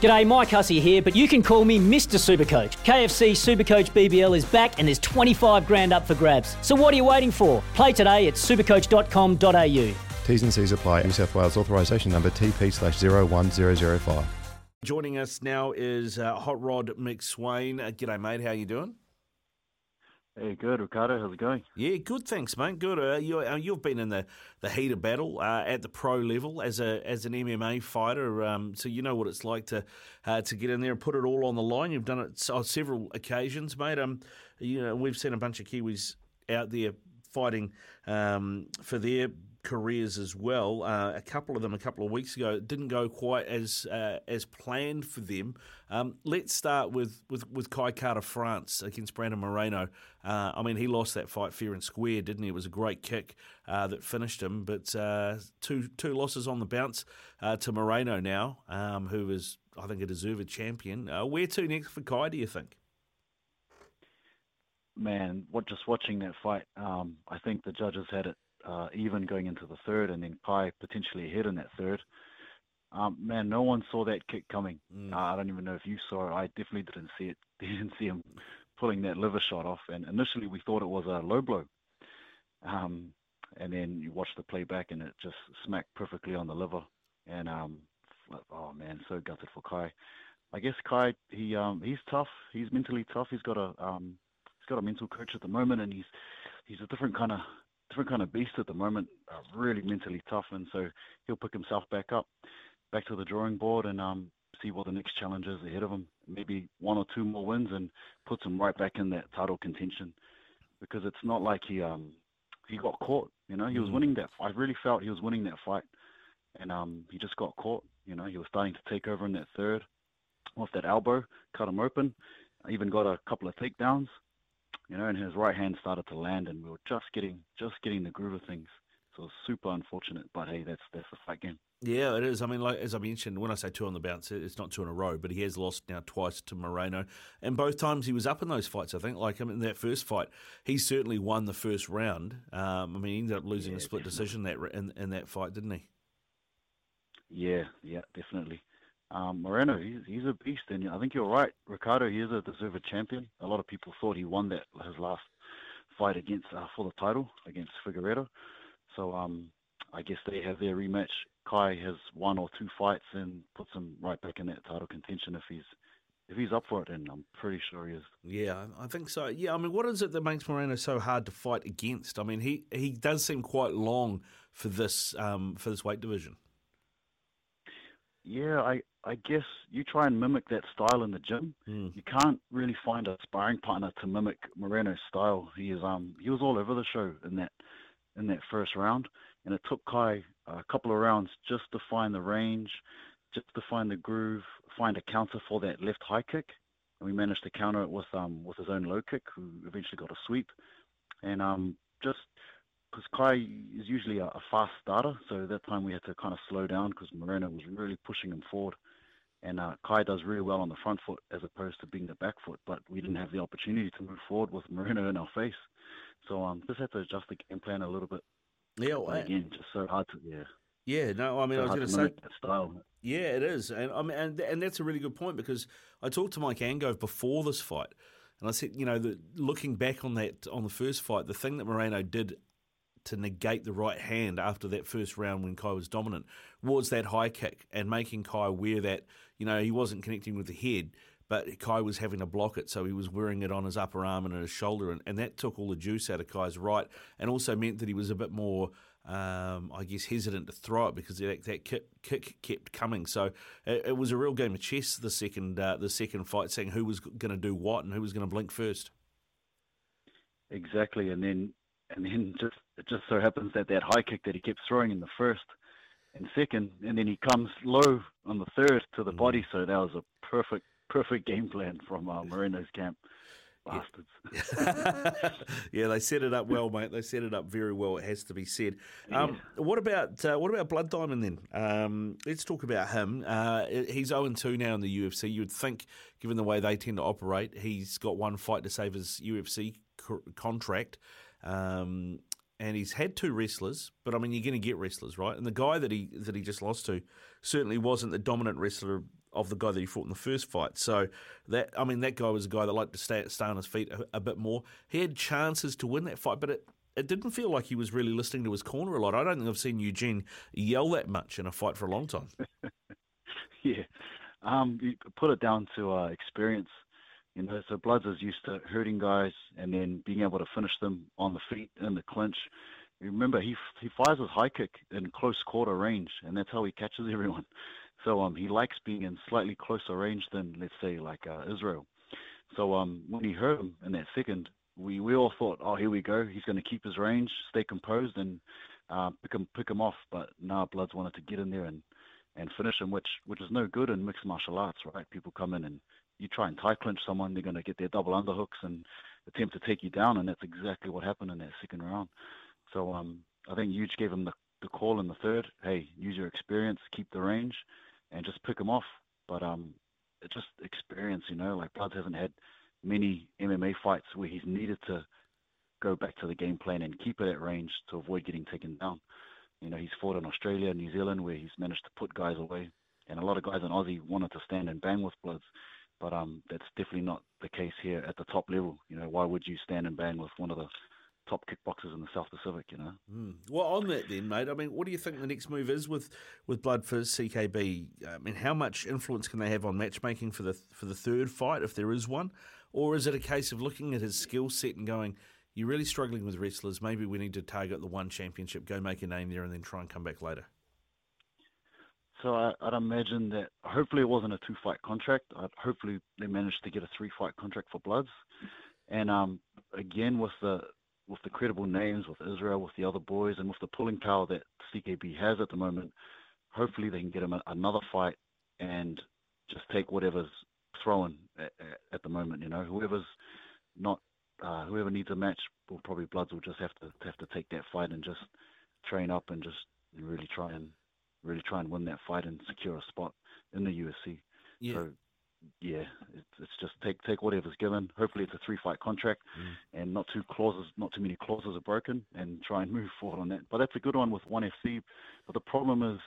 G'day, Mike Hussey here, but you can call me Mr. Supercoach. KFC Supercoach BBL is back and there's $25,000 up for grabs. So what are you waiting for? Play today at supercoach.com.au. T's and C's apply. New South Wales authorisation number TP/01005. Joining us now is Hot Rod McSwain. G'day, mate. How you doing? Hey, good, Ricardo. How's it going? Yeah, good, thanks, mate. Good. You've been in the heat of battle at the pro level as an MMA fighter, so you know what it's like to get in there and put it all on the line. You've done it on several occasions, mate. We've seen a bunch of Kiwis out there fighting for their careers as well. A couple of them a couple of weeks ago didn't go quite as planned for them. Let's start with Kai Kara-France against Brandon Moreno. I mean, he lost that fight fair and square, didn't he? It was a great kick that finished him, but two losses on the bounce to Moreno now, who is, I think, a deserved champion. Where to next for Kai, do you think? Man, just watching that fight, I think the judges had it even going into the third, and then Kai potentially ahead in that third. Man, no one saw that kick coming. I don't even know if you saw it. I definitely didn't see it. Didn't see him pulling that liver shot off. And initially we thought it was a low blow. And then you watch the playback and it just smacked perfectly on the liver. And, oh man, so gutted for Kai. I guess Kai, he's tough. He's mentally tough. He's got a mental coach at the moment, and he's a different kind of beast at the moment, really mentally tough, and so he'll pick himself back to the drawing board and see what the next challenge is ahead of him. Maybe one or two more wins and puts him right back in that title contention, because it's not like he got caught, you know. He was winning that. I really felt he was winning that fight, and he just got caught, you know. He was starting to take over in that third off that elbow, cut him open, even got a couple of takedowns. You know, and his right hand started to land, and we were just getting the groove of things. So it was super unfortunate, but hey, that's the fight game. Yeah, it is. I mean, like as I mentioned, when I say two on the bounce, it's not two in a row, but he has lost now twice to Moreno, and both times he was up in those fights. I think, like, I mean, in that first fight, he certainly won the first round. I mean, he ended up losing a split decision in that fight, didn't he? Yeah, definitely. Moreno, he's a beast, and I think you're right, Ricardo. He is a deserved champion. A lot of people thought he won his last fight for the title against Figueiredo. So I guess they have their rematch. Kai has one or two fights and puts him right back in that title contention if he's up for it, and I'm pretty sure he is. Yeah, I think so. Yeah, I mean, what is it that makes Moreno so hard to fight against? I mean, he does seem quite long for this weight division. Yeah, I guess you try and mimic that style in the gym. You can't really find a sparring partner to mimic Moreno's style. He is he was all over the show in that first round, and it took Kai a couple of rounds just to find the range, just to find the groove, find a counter for that left high kick, and we managed to counter it with his own low kick, who eventually got a sweep, and just. Because Kai is usually a fast starter, so that time we had to kind of slow down because Moreno was really pushing him forward. And Kai does really well on the front foot as opposed to being the back foot, but we didn't have the opportunity to move forward with Moreno in our face. So just had to adjust the game plan a little bit. Yeah, well, again, just so hard to, yeah. Yeah, no, I mean, so I was going to say that style. Yeah, it is. And I mean, and that's a really good point, because I talked to Mike Angove before this fight, and I said, you know, looking back on the first fight, the thing that Moreno did to negate the right hand after that first round when Kai was dominant was that high kick, and making Kai aware that, you know, he wasn't connecting with the head, but Kai was having to block it, so he was wearing it on his upper arm and on his shoulder, and that took all the juice out of Kai's right, and also meant that he was a bit more, I guess, hesitant to throw it, because that kick kept coming. So it was a real game of chess, the second fight, seeing who was going to do what and who was going to blink first. Exactly, and then just it just so happens that high kick that he kept throwing in the first and second, and then he comes low on the third to the body, so that was a perfect game plan from Moreno's camp. bastards. Yeah, they set it up well, mate. They set it up very well. It has to be said. What about Blood Diamond then? Let's talk about him. He's 0-2 now in the UFC. You would think, given the way they tend to operate, he's got one fight to save his UFC contract. And he's had two wrestlers, but I mean, you're going to get wrestlers, right? And the guy that he just lost to certainly wasn't the dominant wrestler of the guy that he fought in the first fight. So that guy was a guy that liked to stay on his feet a bit more. He had chances to win that fight, but it didn't feel like he was really listening to his corner a lot. I don't think I've seen Eugene yell that much in a fight for a long time. Yeah, you put it down to experience. You know, so Bloods is used to hurting guys and then being able to finish them on the feet in the clinch. Remember, he fires his high kick in close quarter range, and that's how he catches everyone. So he likes being in slightly closer range than, let's say, like Israel. So when he hurt him in that second, we all thought, oh, here we go. He's going to keep his range, stay composed, and pick him off. But now Bloods wanted to get in there and finish him, which is no good in mixed martial arts, right? People come in and you try and tie-clinch someone, they're going to get their double underhooks and attempt to take you down, and that's exactly what happened in that second round. So I think Huge gave him the call in the third. Hey, use your experience, keep the range, and just pick him off. But it's just experience, you know. Like, Bloods hasn't had many MMA fights where he's needed to go back to the game plan and keep it at range to avoid getting taken down. You know, he's fought in Australia and New Zealand where he's managed to put guys away, and a lot of guys in Aussie wanted to stand and bang with Bloods. But that's definitely not the case here at the top level. You know, why would you stand and bang with one of the top kickboxers in the South Pacific, you know? Mm. Well, on that then, mate, I mean, what do you think the next move is with Blood for CKB? I mean, how much influence can they have on matchmaking for the third fight, if there is one? Or is it a case of looking at his skill set and going, you're really struggling with wrestlers, maybe we need to target the one championship, go make a name there and then try and come back later? So I'd imagine that hopefully it wasn't a two-fight contract. Hopefully they managed to get a three-fight contract for Bloods. And again, with the credible names, with Israel, with the other boys, and with the pulling power that CKB has at the moment, hopefully they can get him another fight and just take whatever's thrown at the moment. You know, whoever needs a match, will probably Bloods will just have to take that fight and just train up and just really try and win that fight and secure a spot in the UFC. Yeah. So, yeah, it's just take whatever's given. Hopefully it's a three-fight contract and not too many clauses are broken, and try and move forward on that. But that's a good one with 1FC. But the problem is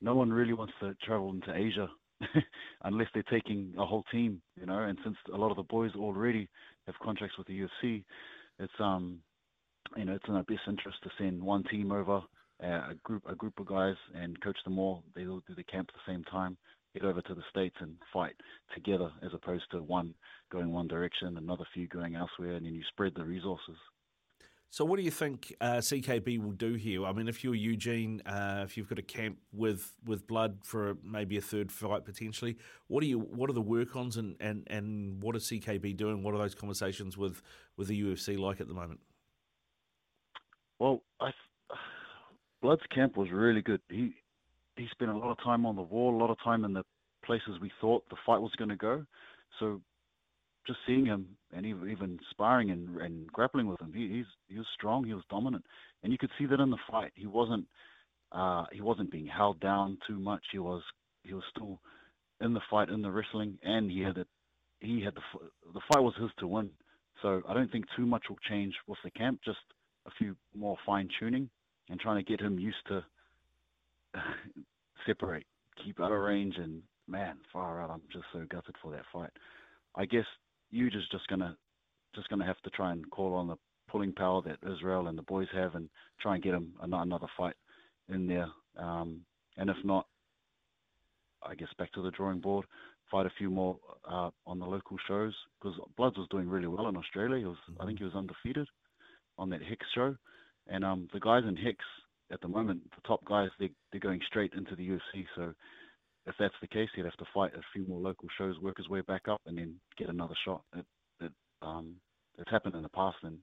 no one really wants to travel into Asia unless they're taking a whole team, you know. And since a lot of the boys already have contracts with the UFC, it's you know, it's in our best interest to send one team over, a group of guys, and coach them all. They all do the camp at the same time, get over to the States and fight together, as opposed to one going one direction, another few going elsewhere, and then you spread the resources. So what do you think CKB will do here? I mean, if you're Eugene, if you've got a camp with Blood for maybe a third fight potentially, what are the work-ons and what is CKB doing? What are those conversations with the UFC like at the moment? Well, Blood's camp was really good. He spent a lot of time on the wall, a lot of time in the places we thought the fight was going to go. So just seeing him and even sparring and grappling with him, he was strong, he was dominant, and you could see that in the fight. He wasn't being held down too much. He was still in the fight, in the wrestling, and the fight was his to win. So I don't think too much will change with the camp. Just a few more fine tuning. And trying to get him used to separate, keep out of range, and man, far out! I'm just so gutted for that fight. I guess Huge is just gonna have to try and call on the pulling power that Israel and the boys have, and try and get him another fight in there. And if not, I guess back to the drawing board, fight a few more on the local shows, because Bloods was doing really well in Australia. I think he was undefeated on that Hicks show. And the guys in Hicks at the moment, the top guys, they're going straight into the UFC. So if that's the case, he'd have to fight a few more local shows, work his way back up, and then get another shot. It's happened in the past, and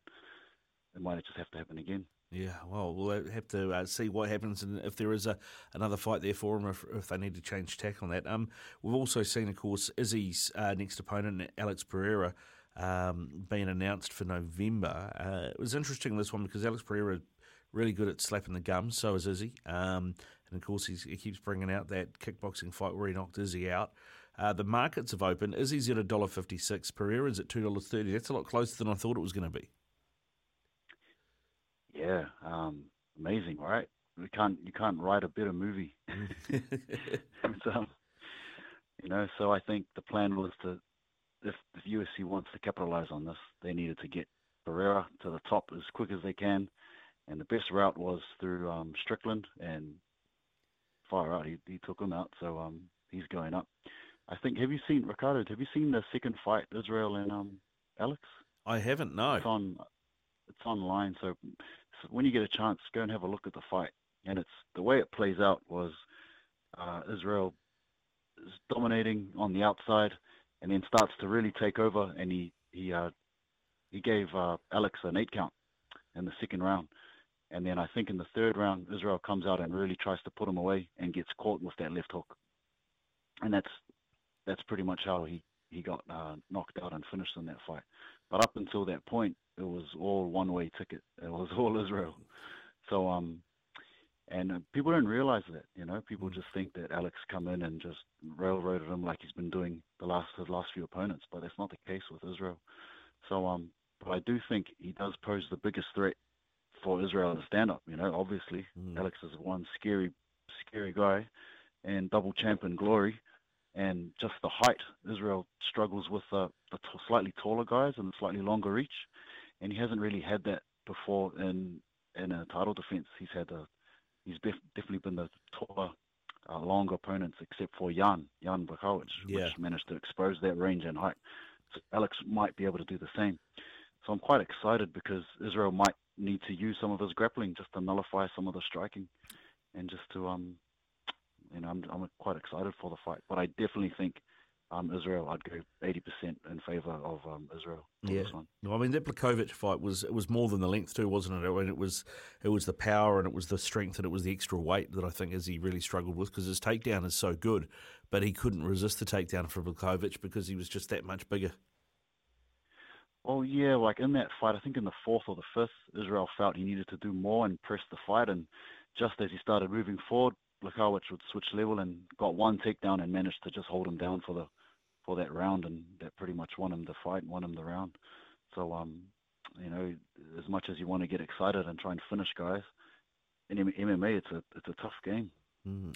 it might just have to happen again. Yeah, well, we'll have to see what happens, and if there is another fight there for him, if they need to change tack on that. We've also seen, of course, Izzy's next opponent, Alex Pereira, being announced for November. It was interesting, this one, because Alex Pereira really good at slapping the gum, so is Izzy. And, of course, he keeps bringing out that kickboxing fight where he knocked Izzy out. The markets have opened. Izzy's at $1.56. Pereira's at $2.30. That's a lot closer than I thought it was going to be. Yeah, amazing, right? You can't write a better movie. So I think the plan was to, if UFC wants to capitalize on this, they needed to get Pereira to the top as quick as they can, and the best route was through Strickland and fire out. He took him out, so he's going up. I think. Have you seen Ricardo? Have you seen the second fight, Israel and Alex? I haven't. No. It's online, so when you get a chance, go and have a look at the fight. And it's the way it plays out was Israel is dominating on the outside, and then starts to really take over. And he gave Alex an 8 count in the second round, and then I think in the third round, Israel comes out and really tries to put him away and gets caught with that left hook. And that's pretty much how he got knocked out and finished in that fight. But up until that point, it was all one-way ticket. It was all Israel. So, and people don't realize that, People just think that Alex come in and just railroaded him like he's been doing his last few opponents, but that's not the case with Israel. So, but I do think he does pose the biggest threat for Israel in stand-up, obviously. Alex is one scary, scary guy and double champ in Glory. And just the height, Israel struggles with the slightly taller guys and the slightly longer reach. And he hasn't really had that before in a title defense. He's definitely been the taller, longer opponents, except for Jan Vekovic, which managed to expose that range and height. So Alex might be able to do the same. So I'm quite excited because Israel might need to use some of his grappling just to nullify some of the striking, and just to I'm quite excited for the fight. But I definitely think. Israel, I'd go 80% in favour of Israel. Yeah, this one. Well, I mean that Blukovic fight was more than the length too, wasn't it? I mean, it was the power and it was the strength and it was the extra weight that I think Izzy really struggled with, because his takedown is so good, but he couldn't resist the takedown for Blukovic because he was just that much bigger. Oh yeah, like in that fight, I think in the 4th or the 5th, Israel felt he needed to do more and press the fight, and just as he started moving forward, Blukovic would switch level and got one takedown and managed to just hold him down for that round, and that pretty much won him the fight and won him the round. So, as much as you want to get excited and try and finish guys, in MMA it's a tough game.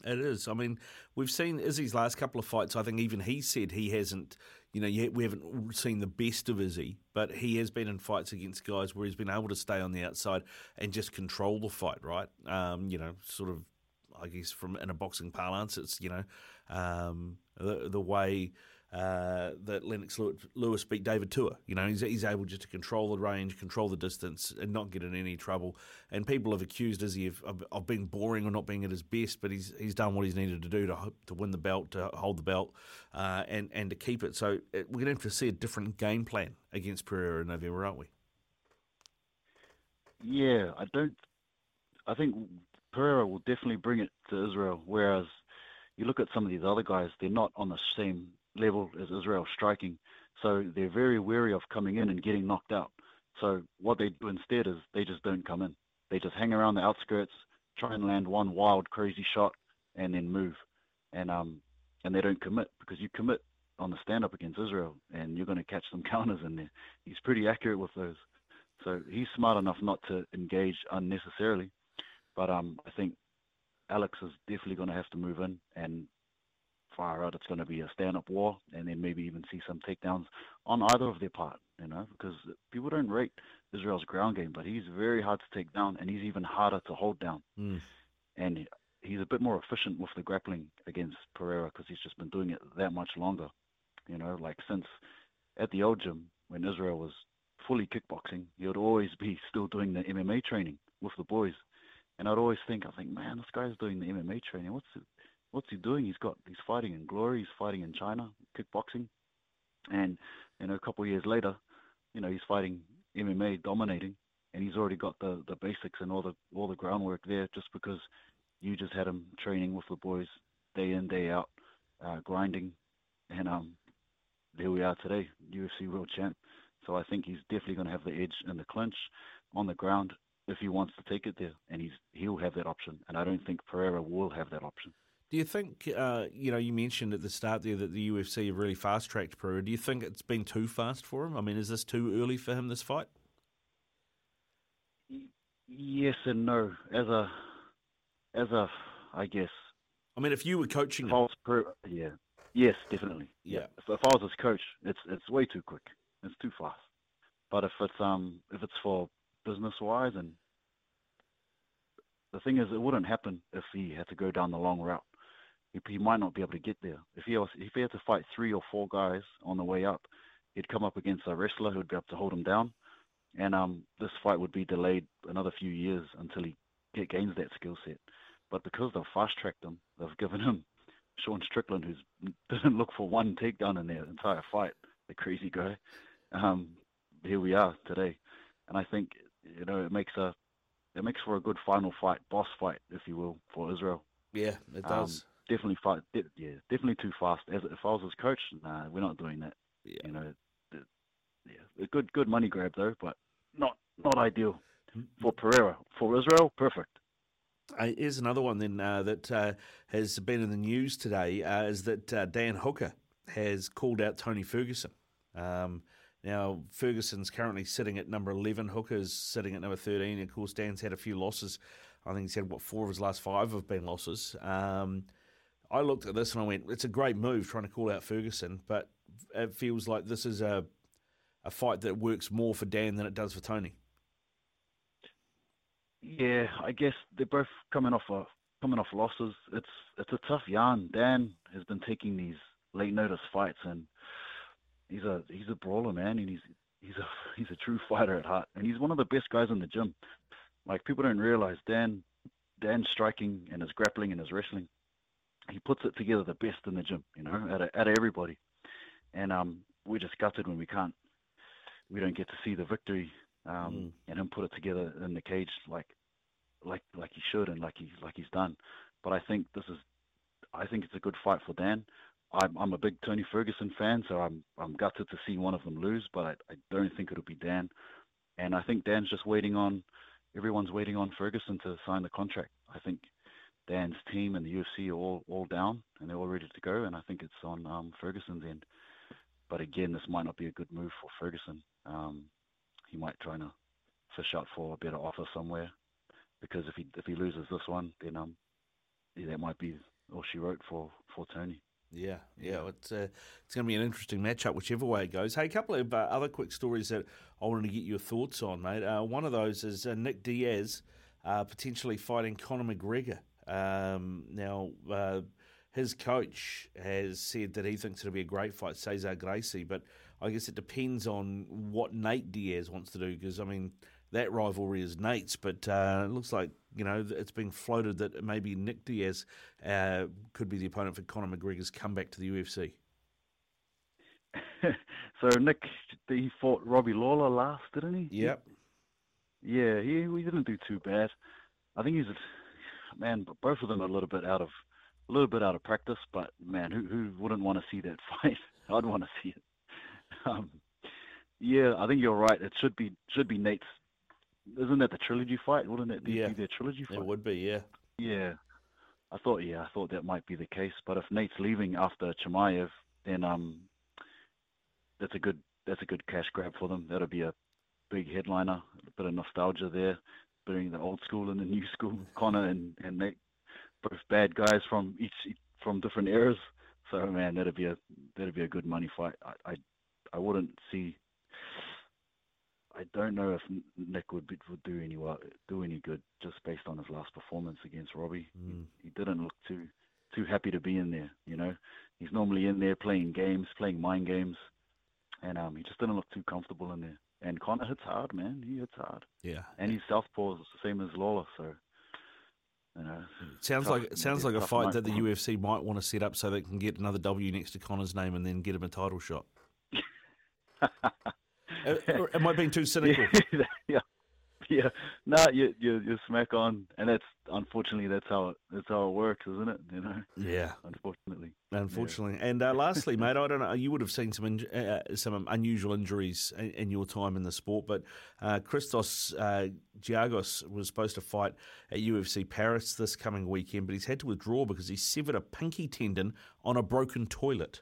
It is. I mean, we've seen Izzy's last couple of fights. I think even he said he hasn't, we haven't seen the best of Izzy, but he has been in fights against guys where he's been able to stay on the outside and just control the fight, right? Sort of, I guess from in a boxing parlance, it's the way that Lennox Lewis beat David Tua. He's able just to control the range, control the distance, and not get in any trouble. And people have accused Izzy of being boring or not being at his best, but he's done what he's needed to do to win the belt, to hold the belt, and to keep it. So we're going to have to see a different game plan against Pereira in November, aren't we? Yeah, I think Pereira will definitely bring it to Israel, whereas you look at some of these other guys, they're not on the same level as Israel striking, so they're very wary of coming in and getting knocked out. So what they do instead is they just don't come in. They just hang around the outskirts, try and land one wild, crazy shot, and then move. And they don't commit, because you commit on the stand-up against Israel, and you're going to catch some counters in there. He's pretty accurate with those. So he's smart enough not to engage unnecessarily. But I think Alex is definitely going to have to move in and fire out. It's going to be a stand-up war, and then maybe even see some takedowns on either of their part, because people don't rate Israel's ground game, but he's very hard to take down, and he's even harder to hold down. And he's a bit more efficient with the grappling against Pereira because he's just been doing it that much longer, since at the old gym when Israel was fully kickboxing, he would always be still doing the MMA training with the boys. And I'd always think, man, this guy's doing the MMA training. What's he doing? He's fighting in Glory. He's fighting in China, kickboxing. And, a couple of years later, he's fighting MMA, dominating, and he's already got the basics and all the groundwork there, just because you just had him training with the boys day in, day out, grinding. And there we are today, UFC world champ. So I think he's definitely going to have the edge in the clinch on the ground if he wants to take it there, and he'll have that option. And I don't think Pereira will have that option. Do you think, you mentioned at the start there that the UFC have really fast-tracked Pereira. Do you think it's been too fast for him? I mean, is this too early for him, this fight? Yes and no. As a, I guess. I mean, if you were coaching him. Yeah. Yes, definitely. Yeah. So if I was his coach, it's way too quick. It's too fast. But if it's for business-wise, and the thing is, it wouldn't happen if he had to go down the long route. He might not be able to get there. If he had to fight 3 or 4 guys on the way up, he'd come up against a wrestler who'd be able to hold him down, and this fight would be delayed another few years until he gains that skill set. But because they've fast-tracked him, they've given him Sean Strickland, who didn't look for one takedown in their entire fight, the crazy guy. Here we are today. And I think, it makes for a good final fight, boss fight, if you will, for Israel. Yeah, it does. Definitely too fast. If I was his coach, nah, we're not doing that. Yeah. A good money grab though, but not ideal for Pereira. For Israel, perfect. Here's another one then that has been in the news today, is that Dan Hooker has called out Tony Ferguson. Now, Ferguson's currently sitting at number 11. Hooker's sitting at number 13. Of course, Dan's had a few losses. I think he's had, 4 of his last 5 have been losses. I looked at this and I went, it's a great move trying to call out Ferguson, but it feels like this is a fight that works more for Dan than it does for Tony. Yeah, I guess they're both coming off losses. It's a tough yarn. Dan has been taking these late notice fights, and he's a brawler, man, and he's a true fighter at heart, and he's one of the best guys in the gym. Like, people don't realize Dan's striking and his grappling and his wrestling. He puts it together the best in the gym, out of everybody. And we're just gutted when we don't get to see the victory. And him put it together in the cage like he should and like he's done. But I think it's a good fight for Dan. I'm a big Tony Ferguson fan, so I'm gutted to see one of them lose, but I don't think it'll be Dan. And I think Dan's just everyone's waiting on Ferguson to sign the contract. I think Dan's team and the UFC are all down and they're all ready to go, and I think it's on Ferguson's end. But again, this might not be a good move for Ferguson. He might try to fish out for a better offer somewhere, because if he loses this one, then that might be all she wrote for Tony. Yeah, it's going to be an interesting matchup whichever way it goes. Hey, a couple of other quick stories that I wanted to get your thoughts on, mate. One of those is Nick Diaz potentially fighting Conor McGregor. Now, his coach has said that he thinks it'll be a great fight, Cesar Gracie, but I guess it depends on what Nate Diaz wants to do, because, I mean, that rivalry is Nate's, but it looks like, it's been floated that maybe Nick Diaz could be the opponent for Conor McGregor's comeback to the UFC. So Nick, he fought Robbie Lawler last, didn't he? Yep. Yeah, he didn't do too bad. I think both of them are a little bit out of practice, but man, who wouldn't want to see that fight? I'd want to see it. Yeah, I think you're right. It should be Nate's. Isn't that the trilogy fight? Wouldn't that be their trilogy fight? It would be, yeah. Yeah. I thought that might be the case. But if Nate's leaving after Chimaev, then that's a good cash grab for them. That'll be a big headliner, a bit of nostalgia there, between the old school and the new school. Connor and Nate, both bad guys from each from different eras. So man, that'll be a good money fight. I wouldn't see. I don't know if Nick would do any good just based on his last performance against Robbie. Mm. He didn't look too happy to be in there. He's normally in there playing mind games, and he just didn't look too comfortable in there. And Connor hits hard, man. He hits hard. Yeah, and he's southpaw, the same as Lawler. So it sounds like a fight that the UFC might want to set up so they can get another W next to Connor's name and then get him a title shot. Am I being too cynical? Yeah. No, you're smack on, and that's unfortunately how it works, isn't it? Yeah, unfortunately. Unfortunately. Yeah. And lastly, mate, I don't know, you would have seen some unusual injuries in your time in the sport, but Christos Giagos was supposed to fight at UFC Paris this coming weekend, but he's had to withdraw because he severed a pinky tendon on a broken toilet.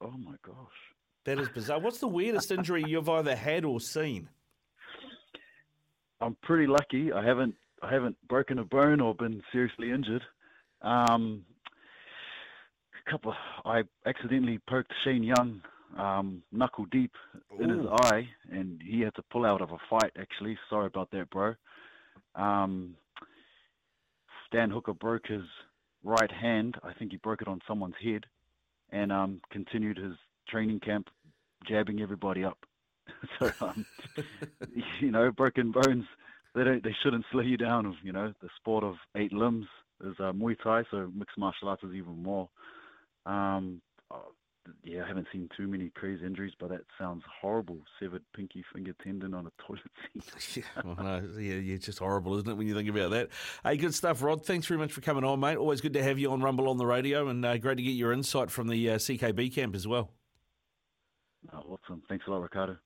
Oh, my gosh. That is bizarre. What's the weirdest injury you've either had or seen? I'm pretty lucky. I haven't broken a bone or been seriously injured. I accidentally poked Shane Young knuckle deep in his eye, and he had to pull out of a fight, actually. Sorry about that, bro. Dan Hooker broke his right hand. I think he broke it on someone's head and continued his training camp jabbing everybody up. So, you know, broken bones, they shouldn't slow you down. You know, the sport of 8 limbs is Muay Thai, so mixed martial arts is even more. I haven't seen too many crazy injuries, but that sounds horrible. Severed pinky finger tendon on a toilet seat. It's just horrible, isn't it, when you think about that? Hey, good stuff, Rod. Thanks very much for coming on, mate. Always good to have you on Rumble on the Radio, and great to get your insight from the CKB camp as well. Awesome. Thanks a lot, Ricardo.